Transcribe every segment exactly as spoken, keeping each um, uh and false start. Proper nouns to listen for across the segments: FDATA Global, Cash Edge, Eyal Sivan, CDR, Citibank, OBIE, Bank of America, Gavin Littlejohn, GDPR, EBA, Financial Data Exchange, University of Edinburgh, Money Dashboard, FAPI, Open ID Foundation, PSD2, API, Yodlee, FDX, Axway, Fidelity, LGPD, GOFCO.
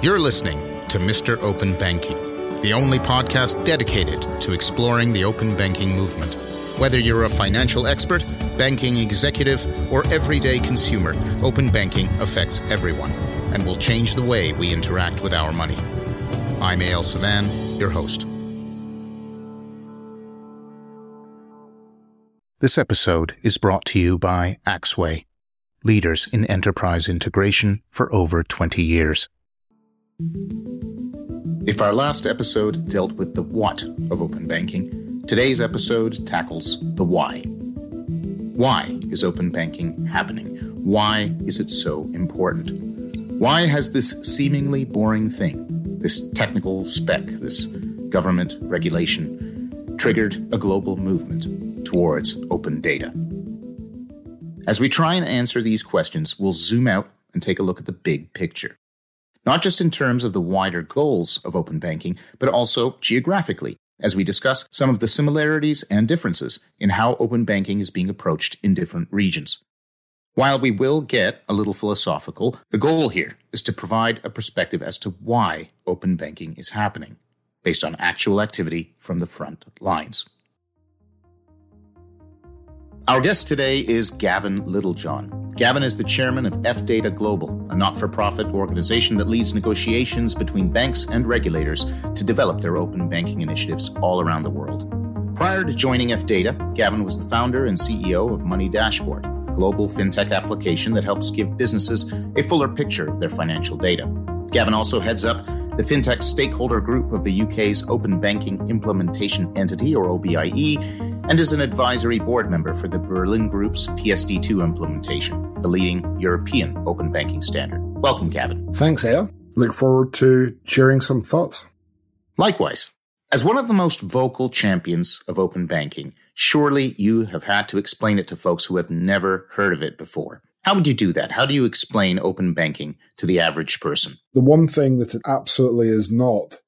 You're listening to Mister Open Banking, the only podcast dedicated to exploring the open banking movement. Whether you're a financial expert, banking executive, or everyday consumer, open banking affects everyone and will change the way we interact with our money. I'm Eyal Sivan, your host. This episode is brought to you by Axway, leaders in enterprise integration for over twenty years. If our last episode dealt with the what of open banking, today's episode tackles the why. Why is open banking happening? Why is it so important? Why has this seemingly boring thing, this technical spec, this government regulation, triggered a global movement towards open data? As we try and answer these questions, we'll zoom out and take a look at the big picture, not just in terms of the wider goals of open banking, but also geographically, as we discuss some of the similarities and differences in how open banking is being approached in different regions. While we will get a little philosophical, the goal here is to provide a perspective as to why open banking is happening, based on actual activity from the front lines. Our guest today is Gavin Littlejohn. Gavin is the chairman of F DATA Global, a not-for-profit organization that leads negotiations between banks and regulators to develop their open banking initiatives all around the world. Prior to joining F DATA, Gavin was the founder and C E O of Money Dashboard, a global fintech application that helps give businesses a fuller picture of their financial data. Gavin also heads up the fintech stakeholder group of the U K's Open Banking Implementation Entity, or O B I E, and is an advisory board member for the Berlin Group's P S D two implementation, the leading European open banking standard. Welcome, Gavin. Thanks, Eyal. Look forward to sharing some thoughts. Likewise, as one of the most vocal champions of open banking, surely you have had to explain it to folks who have never heard of it before. How would you do that? How do you explain open banking to the average person? The one thing that it absolutely is not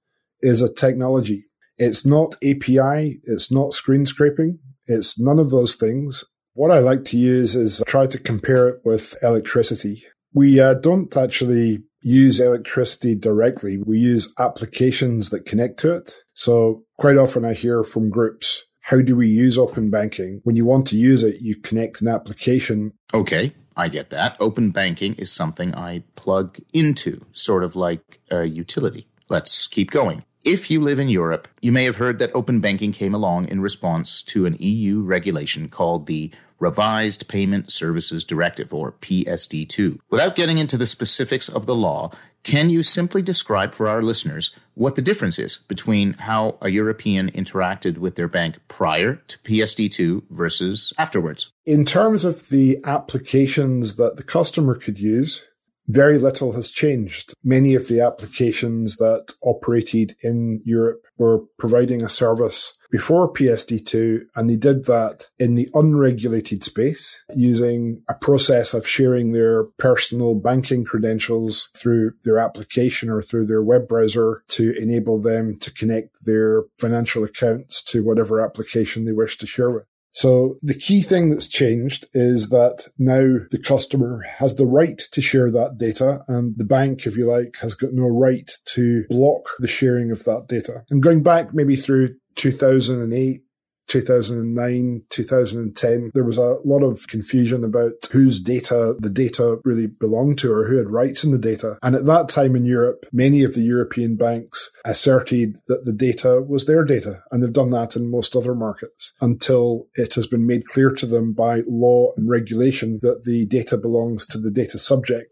is a technology. It's not A P I, it's not screen scraping, it's none of those things. What I like to use is try to compare it with electricity. We uh, don't actually use electricity directly. We use applications that connect to it. So quite often I hear from groups, how do we use open banking? When you want to use it, you connect an application. Okay, I get that. Open banking is something I plug into, sort of like a utility. Let's keep going. If you live in Europe, you may have heard that open banking came along in response to an E U regulation called the Revised Payment Services Directive, or P S D two. Without getting into the specifics of the law, can you simply describe for our listeners what the difference is between how a European interacted with their bank prior to P S D two versus afterwards? In terms of the applications that the customer could use, very little has changed. Many of the applications that operated in Europe were providing a service before P S D two, and they did that in the unregulated space using a process of sharing their personal banking credentials through their application or through their web browser to enable them to connect their financial accounts to whatever application they wish to share with. So the key thing that's changed is that now the customer has the right to share that data, and the bank, if you like, has got no right to block the sharing of that data. And going back maybe through two thousand eight, two thousand nine, two thousand ten, there was a lot of confusion about whose data the data really belonged to or who had rights in the data. And at that time in Europe, many of the European banks asserted that the data was their data, and they've done that in most other markets until it has been made clear to them by law and regulation that the data belongs to the data subject.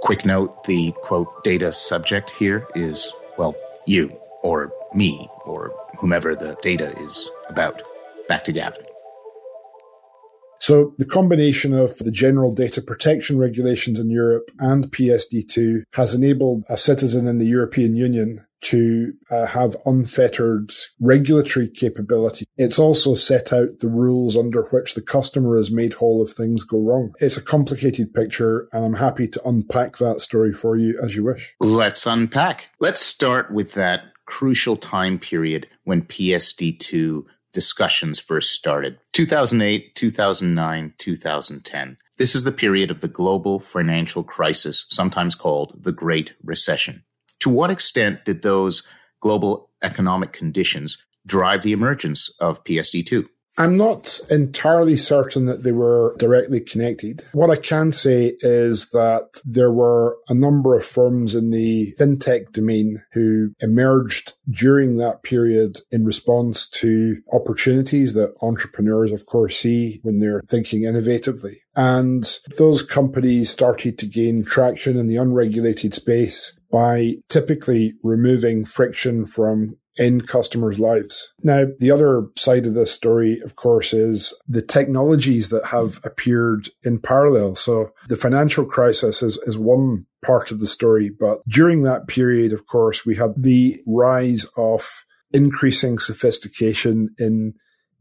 Quick note, the, quote, data subject here is, well, you or me or whomever the data is about. Back to Gavin. So the combination of the general data protection regulations in Europe and P S D two has enabled a citizen in the European Union to uh, have unfettered regulatory capability. It's also set out the rules under which the customer is made whole if things go wrong. It's a complicated picture, and I'm happy to unpack that story for you as you wish. Let's unpack. Let's start with that crucial time period when P S D two discussions first started. two thousand eight, two thousand nine, two thousand ten. This is the period of the global financial crisis, sometimes called the Great Recession. To what extent did those global economic conditions drive the emergence of P S D two? I'm not entirely certain that they were directly connected. What I can say is that there were a number of firms in the fintech domain who emerged during that period in response to opportunities that entrepreneurs, of course, see when they're thinking innovatively. And those companies started to gain traction in the unregulated space by typically removing friction from in customers' lives. Now, the other side of this story, of course, is the technologies that have appeared in parallel. So the financial crisis is, is one part of the story. But during that period, of course, we had the rise of increasing sophistication in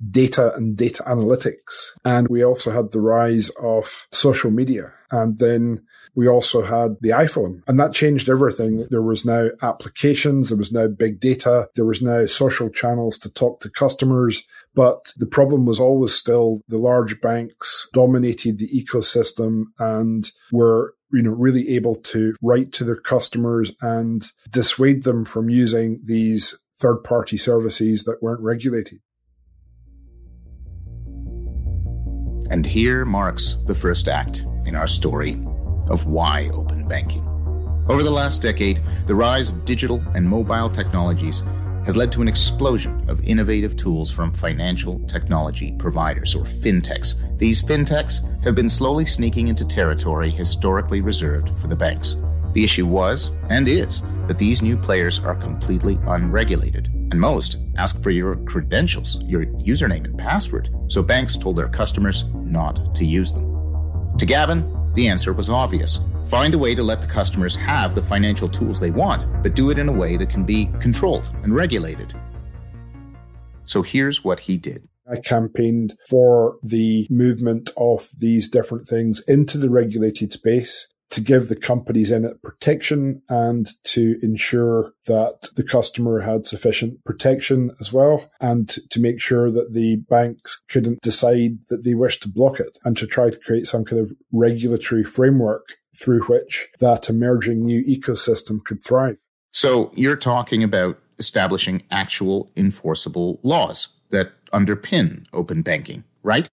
data and data analytics. And we also had the rise of social media. And then we also had the iPhone, and that changed everything. There was now applications, there was now big data, there was now social channels to talk to customers. But the problem was always still the large banks dominated the ecosystem and were, you know, really able to write to their customers and dissuade them from using these third-party services that weren't regulated. And here marks the first act in our story of why open banking. Over the last decade, the rise of digital and mobile technologies has led to an explosion of innovative tools from financial technology providers, or fintechs. These fintechs have been slowly sneaking into territory historically reserved for the banks. The issue was, and is, that these new players are completely unregulated. And most ask for your credentials, your username and password. So banks told their customers not to use them. To Gavin, the answer was obvious. Find a way to let the customers have the financial tools they want, but do it in a way that can be controlled and regulated. So here's what he did. I campaigned for the movement of these different things into the regulated space to give the companies in it protection and to ensure that the customer had sufficient protection as well, and to make sure that the banks couldn't decide that they wished to block it, and to try to create some kind of regulatory framework through which that emerging new ecosystem could thrive. So you're talking about establishing actual enforceable laws that underpin open banking, right?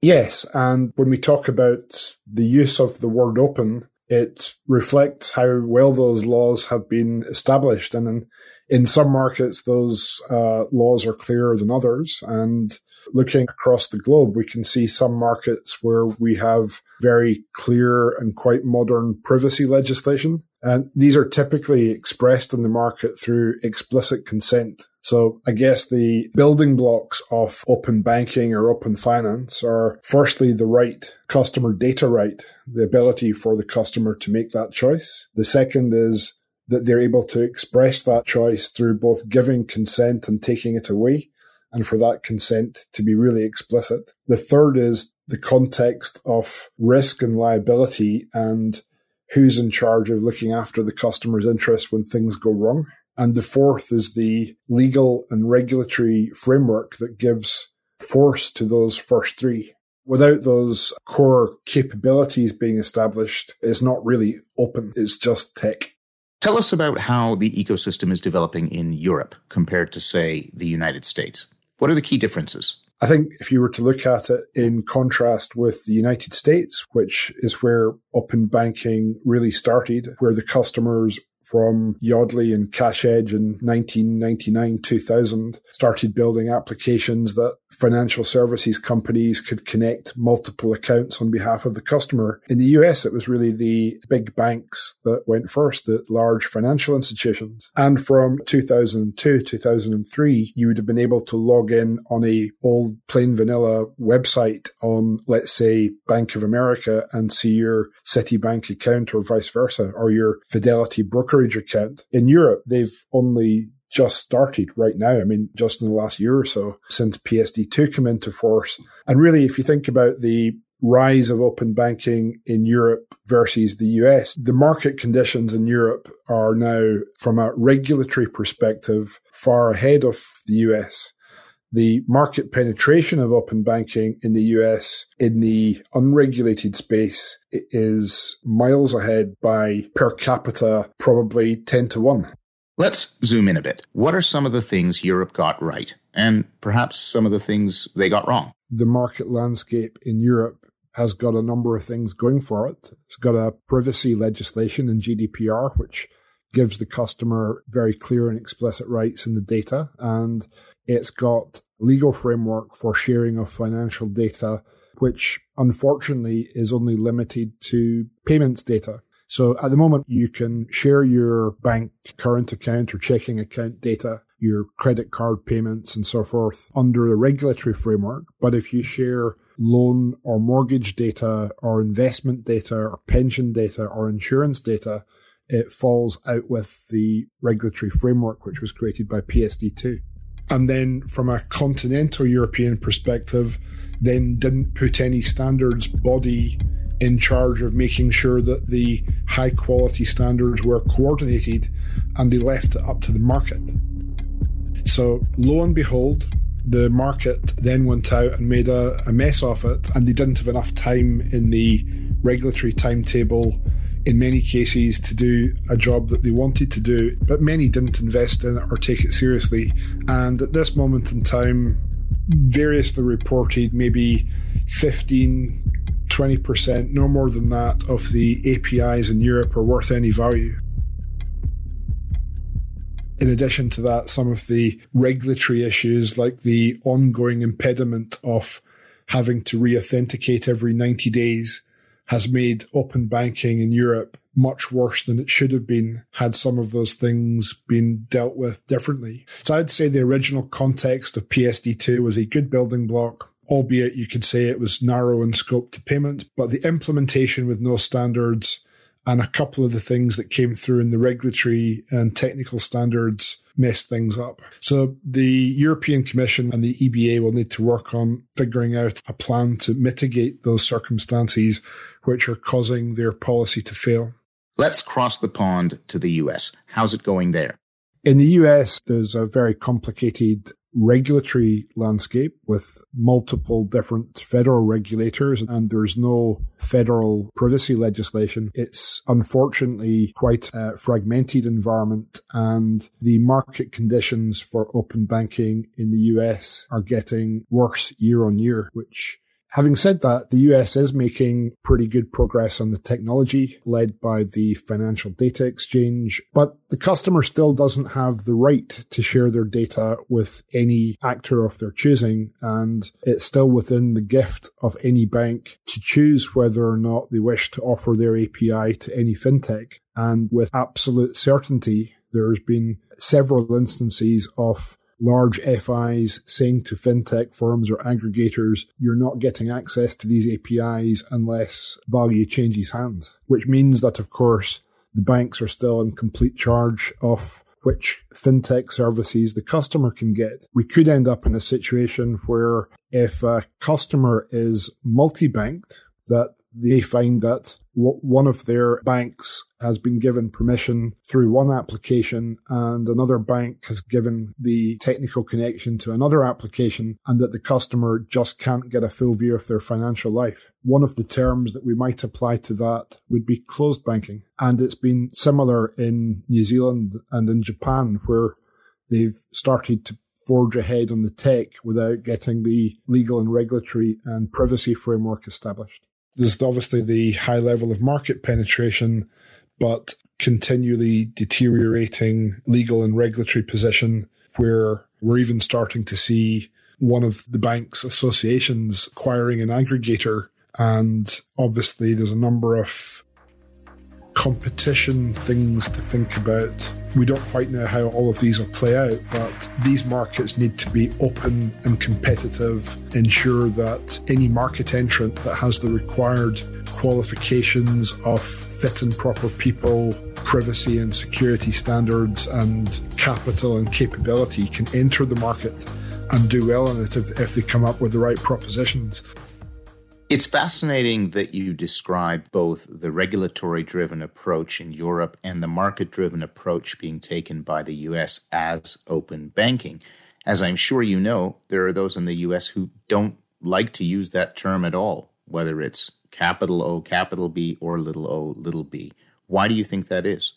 Yes. And when we talk about the use of the word open, it reflects how well those laws have been established. And in, in some markets, those uh, laws are clearer than others. And looking across the globe, we can see some markets where we have very clear and quite modern privacy legislation. And these are typically expressed in the market through explicit consent. So I guess the building blocks of open banking or open finance are firstly the right, customer data right, the ability for the customer to make that choice. The second is that they're able to express that choice through both giving consent and taking it away, and for that consent to be really explicit. The third is the context of risk and liability and who's in charge of looking after the customer's interests when things go wrong. And the fourth is the legal and regulatory framework that gives force to those first three. Without those core capabilities being established, it's not really open, it's just tech. Tell us about how the ecosystem is developing in Europe compared to, say, the United States. What are the key differences? I think if you were to look at it in contrast with the United States, which is where open banking really started, where the customers from Yodlee and Cash Edge in nineteen ninety-nine to two thousand started building applications that financial services companies could connect multiple accounts on behalf of the customer. In the U S, it was really the big banks that went first, the large financial institutions. And from two thousand two, two thousand three, you would have been able to log in on a old plain vanilla website on, let's say, Bank of America and see your Citibank account or vice versa, or your Fidelity brokerage account. In Europe, they've only just started right now. I mean, just in the last year or so since P S D two came into force. And really, if you think about the rise of open banking in Europe versus the U S, the market conditions in Europe are now, from a regulatory perspective, far ahead of the U S. the market penetration of open banking in the U S in the unregulated space is miles ahead by per capita, probably ten to one. Let's zoom in a bit. What are some of the things Europe got right and perhaps some of the things they got wrong? The market landscape in Europe has got a number of things going for it. It's got a privacy legislation in G D P R, which gives the customer very clear and explicit rights in the data. And it's got legal framework for sharing of financial data, which unfortunately is only limited to payments data. So at the moment, you can share your bank current account or checking account data, your credit card payments and so forth under a regulatory framework. But if you share loan or mortgage data or investment data or pension data or insurance data, it falls out with the regulatory framework, which was created by P S D two. And then from a continental European perspective, then didn't put any standards body in charge of making sure that the high quality standards were coordinated, and they left it up to the market. So lo and behold, the market then went out and made a, a mess of it, and they didn't have enough time in the regulatory timetable in many cases to do a job that they wanted to do, but many didn't invest in it or take it seriously. And at this moment in time, variously reported maybe fifteen, twenty percent, no more than that, of the A P Is in Europe are worth any value. In addition to that, some of the regulatory issues, like the ongoing impediment of having to re-authenticate every ninety days, has made open banking in Europe much worse than it should have been had some of those things been dealt with differently. So I'd say the original context of P S D two was a good building block, albeit you could say it was narrow in scope to payments, but the implementation with no standards and a couple of the things that came through in the regulatory and technical standards messed things up. So the European Commission and the E B A will need to work on figuring out a plan to mitigate those circumstances which are causing their policy to fail. Let's cross the pond to the U S. How's it going there? In the U S, there's a very complicated regulatory landscape with multiple different federal regulators, and there's no federal privacy legislation. It's unfortunately quite a fragmented environment, and the market conditions for open banking in the U S are getting worse year on year, which, having said that, the U S is making pretty good progress on the technology led by the Financial Data Exchange, but the customer still doesn't have the right to share their data with any actor of their choosing, and it's still within the gift of any bank to choose whether or not they wish to offer their A P I to any fintech. And with absolute certainty, there's been several instances of large F Is saying to fintech firms or aggregators, you're not getting access to these A P Is unless value changes hands, which means that, of course, the banks are still in complete charge of which fintech services the customer can get. We could end up in a situation where if a customer is multi-banked, that they find that one of their banks has been given permission through one application and another bank has given the technical connection to another application, and that the customer just can't get a full view of their financial life. One of the terms that we might apply to that would be closed banking. And it's been similar in New Zealand and in Japan, where they've started to forge ahead on the tech without getting the legal and regulatory and privacy framework established. There's obviously the high level of market penetration, but continually deteriorating legal and regulatory position, where we're even starting to see one of the bank's associations acquiring an aggregator. And obviously there's a number of competition things to think about. We don't quite know how all of these will play out, but these markets need to be open and competitive, ensure that any market entrant that has the required qualifications of fit and proper people, privacy and security standards, and capital and capability can enter the market and do well in it if, if they come up with the right propositions. It's fascinating that you describe both the regulatory-driven approach in Europe and the market-driven approach being taken by the U S as open banking. As I'm sure you know, there are those in the U S who don't like to use that term at all, whether it's capital O, capital B, or little o, little b. Why do you think that is?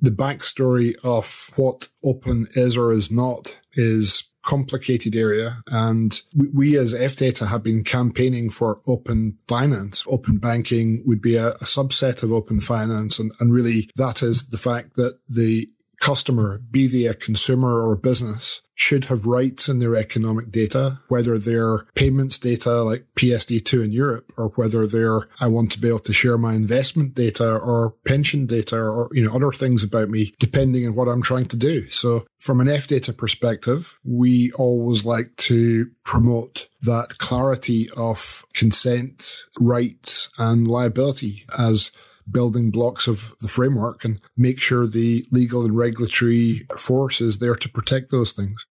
The backstory of what open is or is not is complicated area. And we, we as F DATA have been campaigning for open finance. Open banking would be a, a subset of open finance. And, and really, that is the fact that the customer, be they a consumer or a business, should have rights in their economic data, whether they're payments data like P S D two in Europe, or whether they're, I want to be able to share my investment data or pension data or, you know, other things about me, depending on what I'm trying to do. So from an F DATA perspective, we always like to promote that clarity of consent, rights, and liability as building blocks of the framework, and make sure the legal and regulatory force is there to protect those things.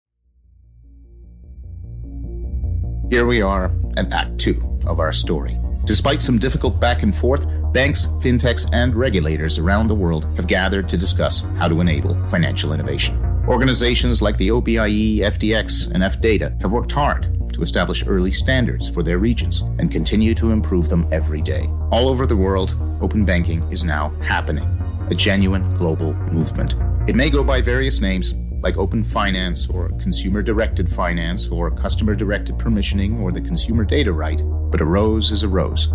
Here we are at Act Two of our story. Despite some difficult back and forth, banks, fintechs, and regulators around the world have gathered to discuss how to enable financial innovation. Organizations like the O B I E, F D X, and F DATA have worked hard to establish early standards for their regions and continue to improve them every day. All over the world, open banking is now happening, a genuine global movement. It may go by various names like open finance or consumer-directed finance or customer-directed permissioning or the consumer data right, but a rose is a rose.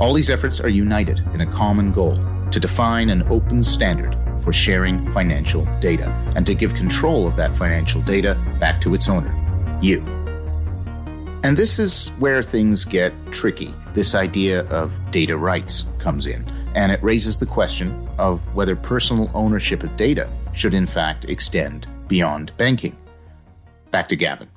All these efforts are united in a common goal to define an open standard for sharing financial data and to give control of that financial data back to its owner, you. And this is where things get tricky. This idea of data rights comes in, and it raises the question of whether personal ownership of data should in fact extend beyond banking. Back to Gavin.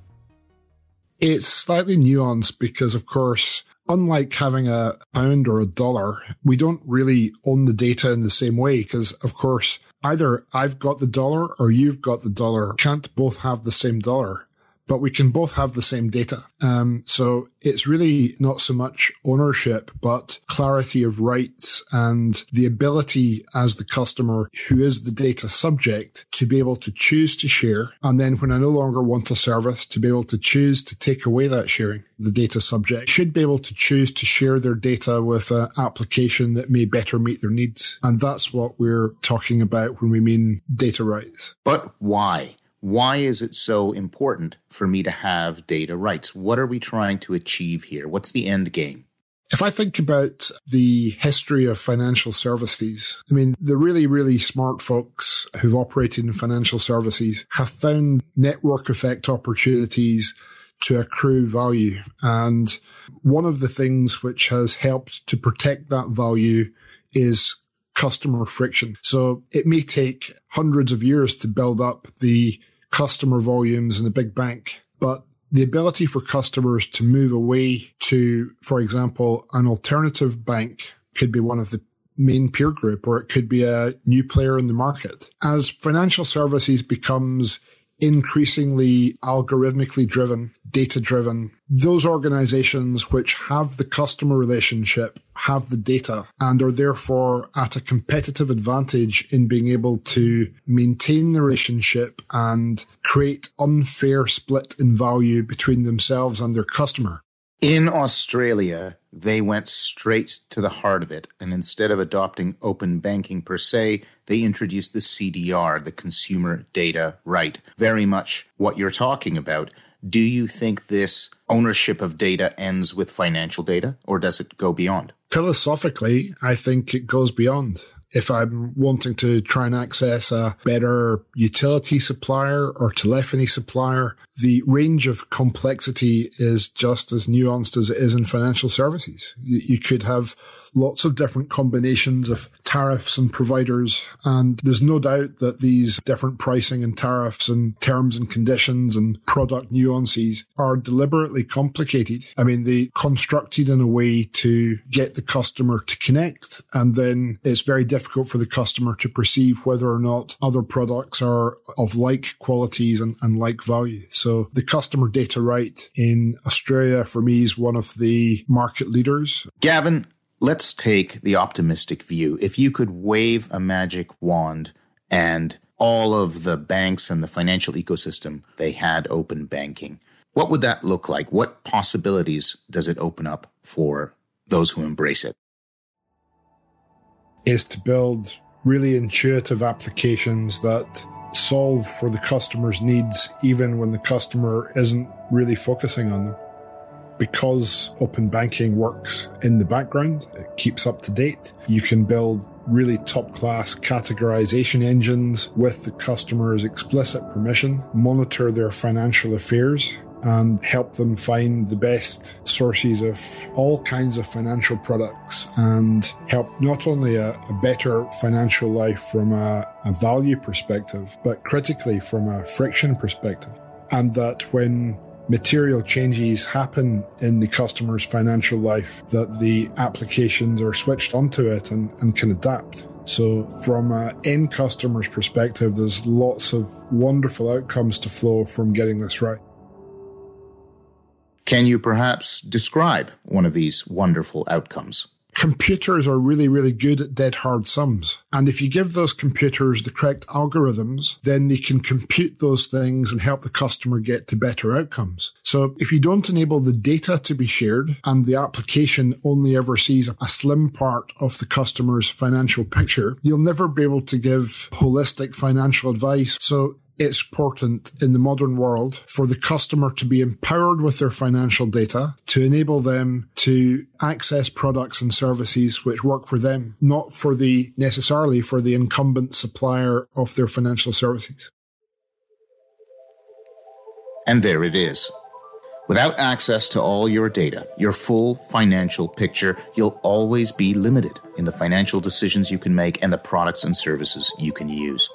It's slightly nuanced because, of course, unlike having a pound or a dollar, we don't really own the data in the same way because, of course, either I've got the dollar or you've got the dollar. Can't both have the same dollar, but we can both have the same data. Um, so it's really not so much ownership, but clarity of rights and the ability as the customer who is the data subject to be able to choose to share. And then when I no longer want a service, to be able to choose to take away that sharing. The data subject should be able to choose to share their data with an application that may better meet their needs. And that's what we're talking about when we mean data rights. But why? Why is it so important for me to have data rights? What are we trying to achieve here? What's the end game? If I think about the history of financial services, I mean, the really, really smart folks who've operated in financial services have found network effect opportunities to accrue value. And one of the things which has helped to protect that value is customer friction. So it may take hundreds of years to build up the customer volumes in a big bank, but the ability for customers to move away to, for example, an alternative bank could be one of the main peer group, or it could be a new player in the market. As financial services becomes increasingly algorithmically driven, data driven, those organizations which have the customer relationship have the data and are therefore at a competitive advantage in being able to maintain the relationship and create unfair split in value between themselves and their customer. In Australia, they went straight to the heart of it, and instead of adopting open banking per se, they introduced the C D R, the Consumer Data Right. Very much what you're talking about. Do you think this ownership of data ends with financial data, or does it go beyond? Philosophically, I think it goes beyond. If I'm wanting to try and access a better utility supplier or telephony supplier, the range of complexity is just as nuanced as it is in financial services. You could have lots of different combinations of tariffs and providers, and there's no doubt that these different pricing and tariffs and terms and conditions and product nuances are deliberately complicated. I mean, they constructed in a way to get the customer to connect, and then it's very difficult for the customer to perceive whether or not other products are of like qualities and, and like value. So the customer data right in Australia, for me, is one of the market leaders. Gavin, let's take the optimistic view. If you could wave a magic wand and all of the banks and the financial ecosystem, they had open banking. What would that look like? What possibilities does it open up for those who embrace it? Is to build really intuitive applications that solve for the customer's needs, even when the customer isn't really focusing on them. Because open banking works in the background, it keeps up to date. You can build really top-class categorization engines with the customer's explicit permission, monitor their financial affairs, and help them find the best sources of all kinds of financial products and help not only a, a better financial life from a, a value perspective, but critically from a friction perspective. And that when material changes happen in the customer's financial life, that the applications are switched onto it and, and can adapt. So from an end customer's perspective, there's lots of wonderful outcomes to flow from getting this right. Can you perhaps describe one of these wonderful outcomes? Computers are really, really good at dead hard sums. And if you give those computers the correct algorithms, then they can compute those things and help the customer get to better outcomes. So if you don't enable the data to be shared and the application only ever sees a slim part of the customer's financial picture, you'll never be able to give holistic financial advice. So it's important in the modern world for the customer to be empowered with their financial data to enable them to access products and services which work for them, not for the necessarily for the incumbent supplier of their financial services. And there it is. Without access to all your data, your full financial picture, you'll always be limited in the financial decisions you can make and the products and services you can use.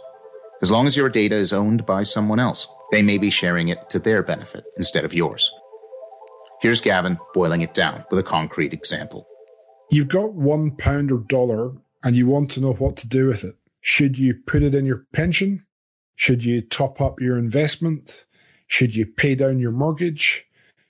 As long as your data is owned by someone else, they may be sharing it to their benefit instead of yours. Here's Gavin boiling it down with a concrete example. You've got one pound or dollar and you want to know what to do with it. Should you put it in your pension? Should you top up your investment? Should you pay down your mortgage?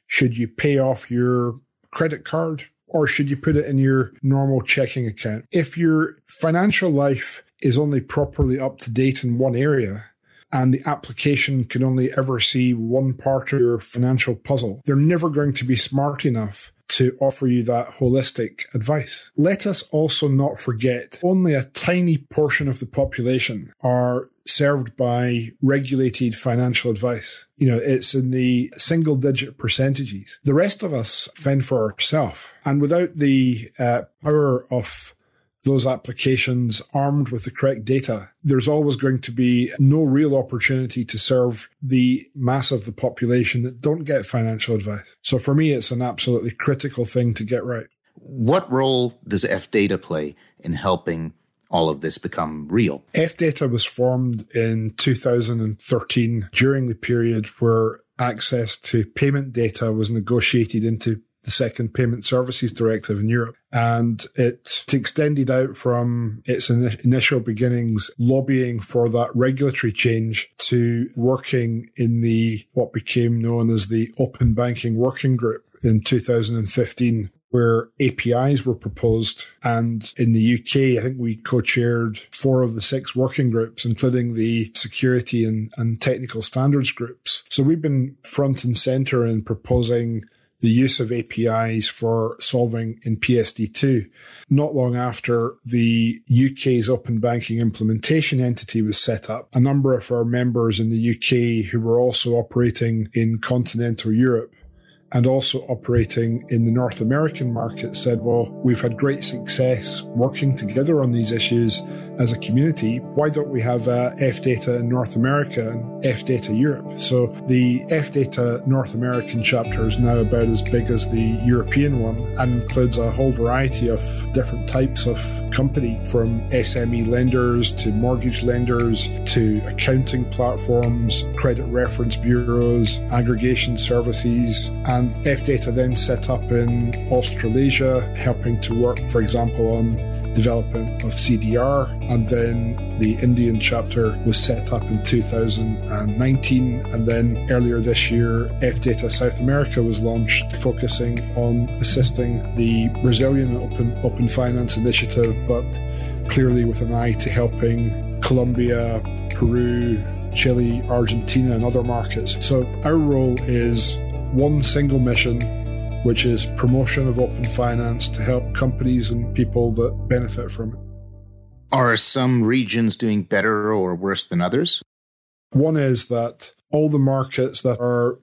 Should you pay off your credit card? Or should you put it in your normal checking account? If your financial life is only properly up to date in one area, and the application can only ever see one part of your financial puzzle, they're never going to be smart enough to offer you that holistic advice. Let us also not forget, only a tiny portion of the population are served by regulated financial advice. You know, it's in the single digit percentages. The rest of us fend for ourselves. And without the uh, power of those applications armed with the correct data, there's always going to be no real opportunity to serve the mass of the population that don't get financial advice. So for me, it's an absolutely critical thing to get right. What role does FData play in helping all of this become real? FData was formed in two thousand thirteen during the period where access to payment data was negotiated into the second Payment Services Directive in Europe. And it extended out from its initial beginnings, lobbying for that regulatory change, to working in the what became known as the Open Banking Working Group in two thousand fifteen, where A P Is were proposed. And in the U K, I think we co-chaired four of the six working groups, including the security and, and technical standards groups. So we've been front and center in proposing the use of A P Is for solving in P S D two. Not long after the U K's Open Banking Implementation Entity was set up, a number of our members in the U K who were also operating in continental Europe and also operating in the North American market said, well, we've had great success working together on these issues as a community. Why don't we have uh, FData in North America and FData Europe? So the FData North American chapter is now about as big as the European one and includes a whole variety of different types of company, from S M E lenders to mortgage lenders to accounting platforms, credit reference bureaus, aggregation services. And And FData then set up in Australasia, helping to work, for example, on development of C D R. And then the Indian chapter was set up in two thousand nineteen. And then earlier this year, FData South America was launched, focusing on assisting the Brazilian Open, Open Finance Initiative, but clearly with an eye to helping Colombia, Peru, Chile, Argentina, and other markets. So our role is one single mission, which is promotion of open finance to help companies and people that benefit from it. Are some regions doing better or worse than others? One is that all the markets that are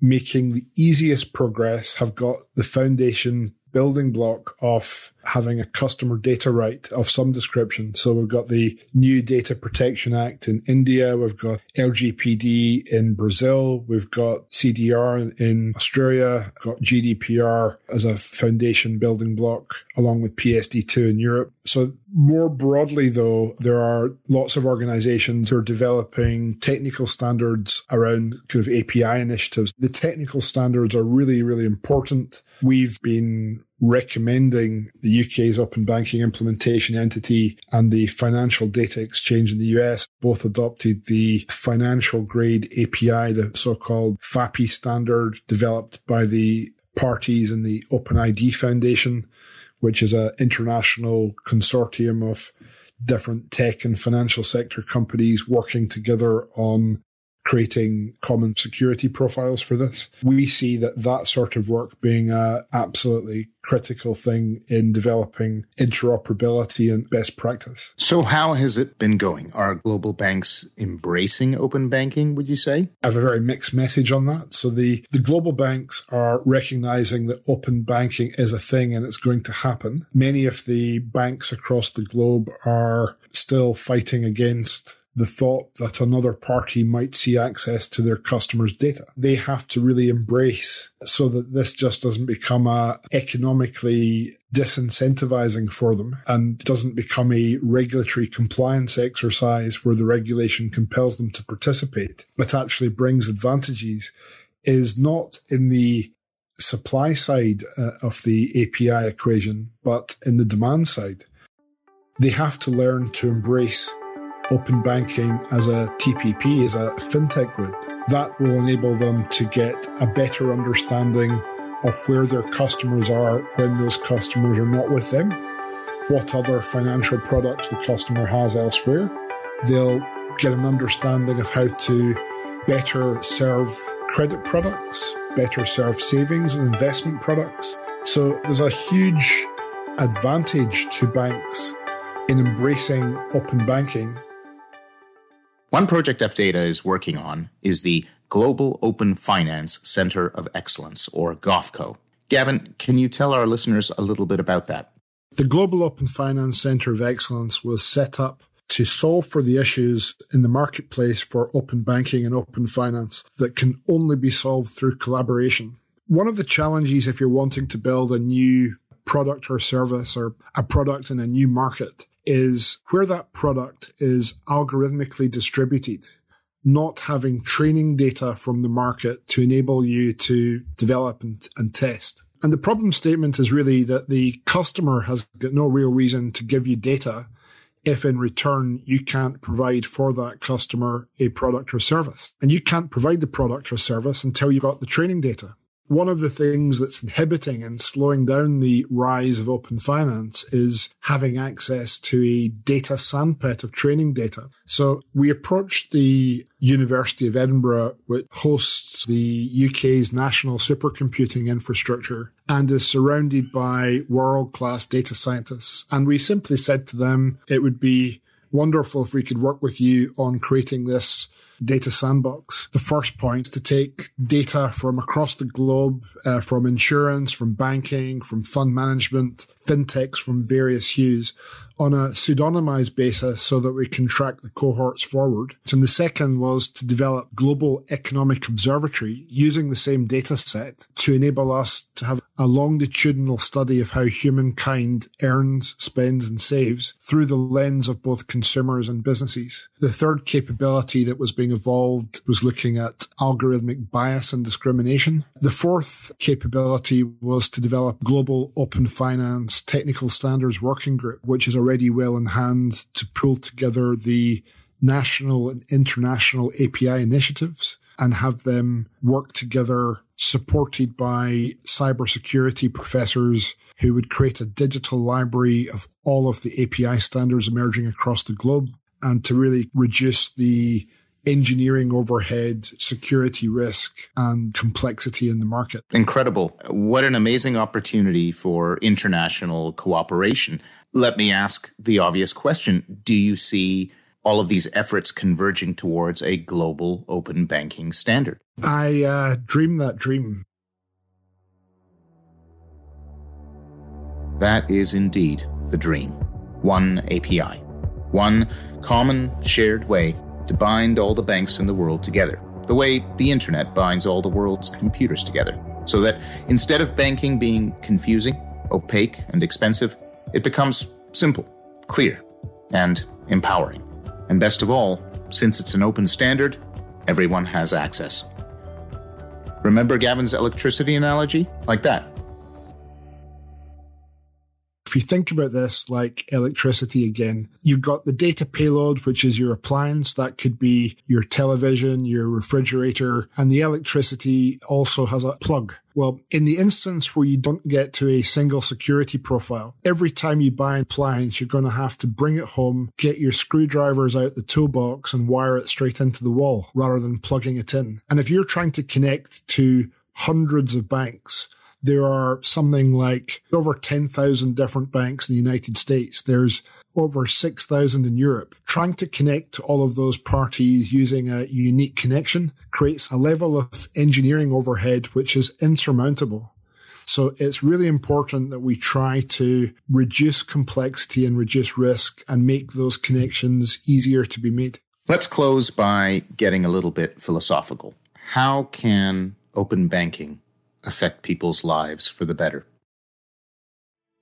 making the easiest progress have got the foundation building block of having a customer data right of some description. So we've got the new Data Protection Act in India, we've got L G P D in Brazil, we've got C D R in Australia, got G D P R as a foundation building block, along with P S D two in Europe. So more broadly, though, there are lots of organizations who are developing technical standards around kind of A P I initiatives. The technical standards are really, really important. We've been recommending the U K's Open Banking Implementation Entity and the Financial Data Exchange in the U S both adopted the financial grade A P I, the so-called FAPI standard developed by the parties in the Open I D Foundation, which is an international consortium of different tech and financial sector companies working together on creating common security profiles for this. We see that that sort of work being an absolutely critical thing in developing interoperability and best practice. So how has it been going? Are global banks embracing open banking, would you say? I have a very mixed message on that. So the, the global banks are recognizing that open banking is a thing and it's going to happen. Many of the banks across the globe are still fighting against the thought that another party might see access to their customers' data. They have to really embrace so that this just doesn't become a economically disincentivizing for them and doesn't become a regulatory compliance exercise where the regulation compels them to participate, but actually brings advantages, is not in the supply side uh, of the A P I equation, but in the demand side. They have to learn to embrace open banking as a T P P, as a fintech would. That will enable them to get a better understanding of where their customers are when those customers are not with them, what other financial products the customer has elsewhere. They'll get an understanding of how to better serve credit products, better serve savings and investment products. So there's a huge advantage to banks in embracing open banking. One project F DATA is working on is the Global Open Finance Center of Excellence, or GOFCO. Gavin, can you tell our listeners a little bit about that? The Global Open Finance Center of Excellence was set up to solve for the issues in the marketplace for open banking and open finance that can only be solved through collaboration. One of the challenges if you're wanting to build a new product or service or a product in a new market is where that product is algorithmically distributed, not having training data from the market to enable you to develop and, and test. And the problem statement is really that the customer has got no real reason to give you data if in return you can't provide for that customer a product or service. And you can't provide the product or service until you've got the training data. One of the things that's inhibiting and slowing down the rise of open finance is having access to a data sandpit of training data. So we approached the University of Edinburgh, which hosts the U K's national supercomputing infrastructure and is surrounded by world-class data scientists. And we simply said to them, it would be wonderful if we could work with you on creating this data sandbox. The first point is to take data from across the globe, uh, from insurance, from banking, from fund management, fintechs from various hues on a pseudonymized basis so that we can track the cohorts forward. And the second was to develop global economic observatory using the same data set to enable us to have a longitudinal study of how humankind earns, spends, and saves through the lens of both consumers and businesses. The third capability that was being evolved was looking at algorithmic bias and discrimination. The fourth capability was to develop global open finance technical standards working group, which is already well in hand to pull together the national and international A P I initiatives and have them work together, supported by cybersecurity professors who would create a digital library of all of the A P I standards emerging across the globe and to really reduce the engineering overhead, security risk, and complexity in the market. Incredible. What an amazing opportunity for international cooperation. Let me ask the obvious question. Do you see all of these efforts converging towards a global open banking standard? I uh, dream that dream. That is indeed the dream. One A P I. One common shared way to bind all the banks in the world together, the way the internet binds all the world's computers together, so that instead of banking being confusing, opaque, and expensive, it becomes simple, clear, and empowering. And best of all, since it's an open standard, everyone has access. Remember Gavin's electricity analogy? Like that. If you think about this like electricity again, you've got the data payload, which is your appliance. That could be your television, your refrigerator, and the electricity also has a plug. Well, in the instance where you don't get to a single security profile, every time you buy an appliance, you're going to have to bring it home, get your screwdrivers out the toolbox, and wire it straight into the wall rather than plugging it in. And if you're trying to connect to hundreds of banks, there are something like over ten thousand different banks in the United States. There's over six thousand in Europe. Trying to connect to all of those parties using a unique connection creates a level of engineering overhead which is insurmountable. So it's really important that we try to reduce complexity and reduce risk and make those connections easier to be made. Let's close by getting a little bit philosophical. How can open banking affect people's lives for the better?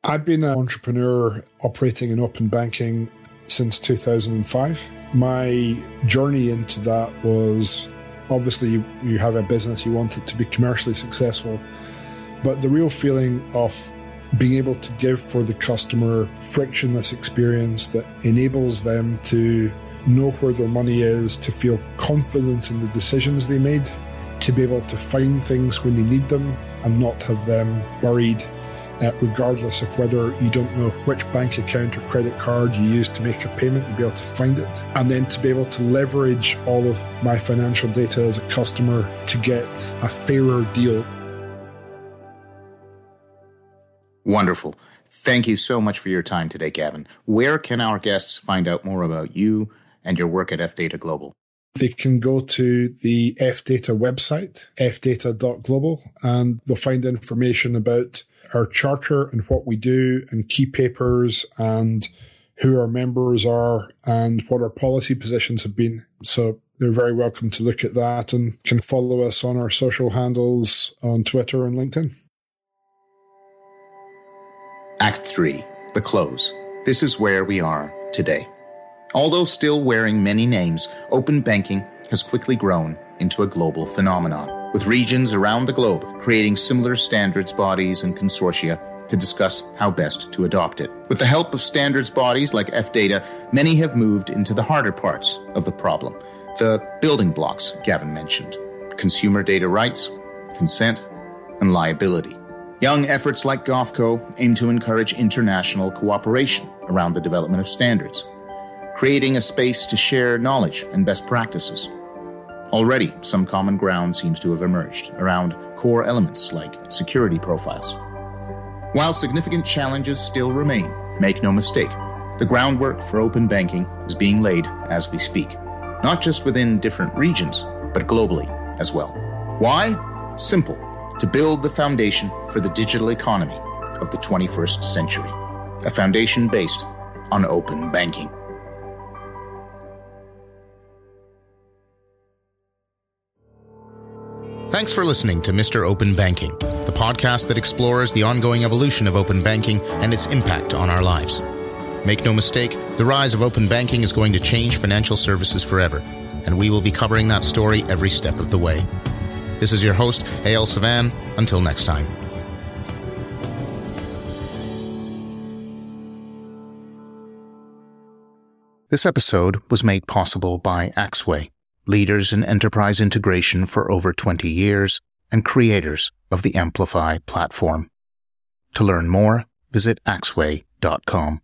I've been an entrepreneur operating in open banking since two thousand five. My journey into that was, obviously, you have a business, you want it to be commercially successful, but the real feeling of being able to give for the customer frictionless experience that enables them to know where their money is, to feel confident in the decisions they made, to be able to find things when they need them and not have them buried, uh, regardless of whether you don't know which bank account or credit card you use to make a payment and be able to find it. And then to be able to leverage all of my financial data as a customer to get a fairer deal. Wonderful. Thank you so much for your time today, Gavin. Where can our guests find out more about you and your work at F DATA Global? They can go to the F DATA website, F DATA dot global, and they'll find information about our charter and what we do and key papers and who our members are and what our policy positions have been. So they're very welcome to look at that and can follow us on our social handles on Twitter and LinkedIn. Act three, the close. This is where we are today. Although still wearing many names, open banking has quickly grown into a global phenomenon, with regions around the globe creating similar standards bodies and consortia to discuss how best to adopt it. With the help of standards bodies like F DATA, many have moved into the harder parts of the problem, the building blocks Gavin mentioned: consumer data rights, consent, and liability. Young efforts like GOFCO aim to encourage international cooperation around the development of standards, creating a space to share knowledge and best practices. Already, some common ground seems to have emerged around core elements like security profiles. While significant challenges still remain, make no mistake, the groundwork for open banking is being laid as we speak, not just within different regions, but globally as well. Why? Simple: to build the foundation for the digital economy of the twenty-first century, a foundation based on open banking. Thanks for listening to Mister Open Banking, the podcast that explores the ongoing evolution of open banking and its impact on our lives. Make no mistake, the rise of open banking is going to change financial services forever, and we will be covering that story every step of the way. This is your host, Eyal Sivan. Until next time. This episode was made possible by Axway, leaders in enterprise integration for over twenty years, and creators of the Amplify platform. To learn more, visit axway dot com.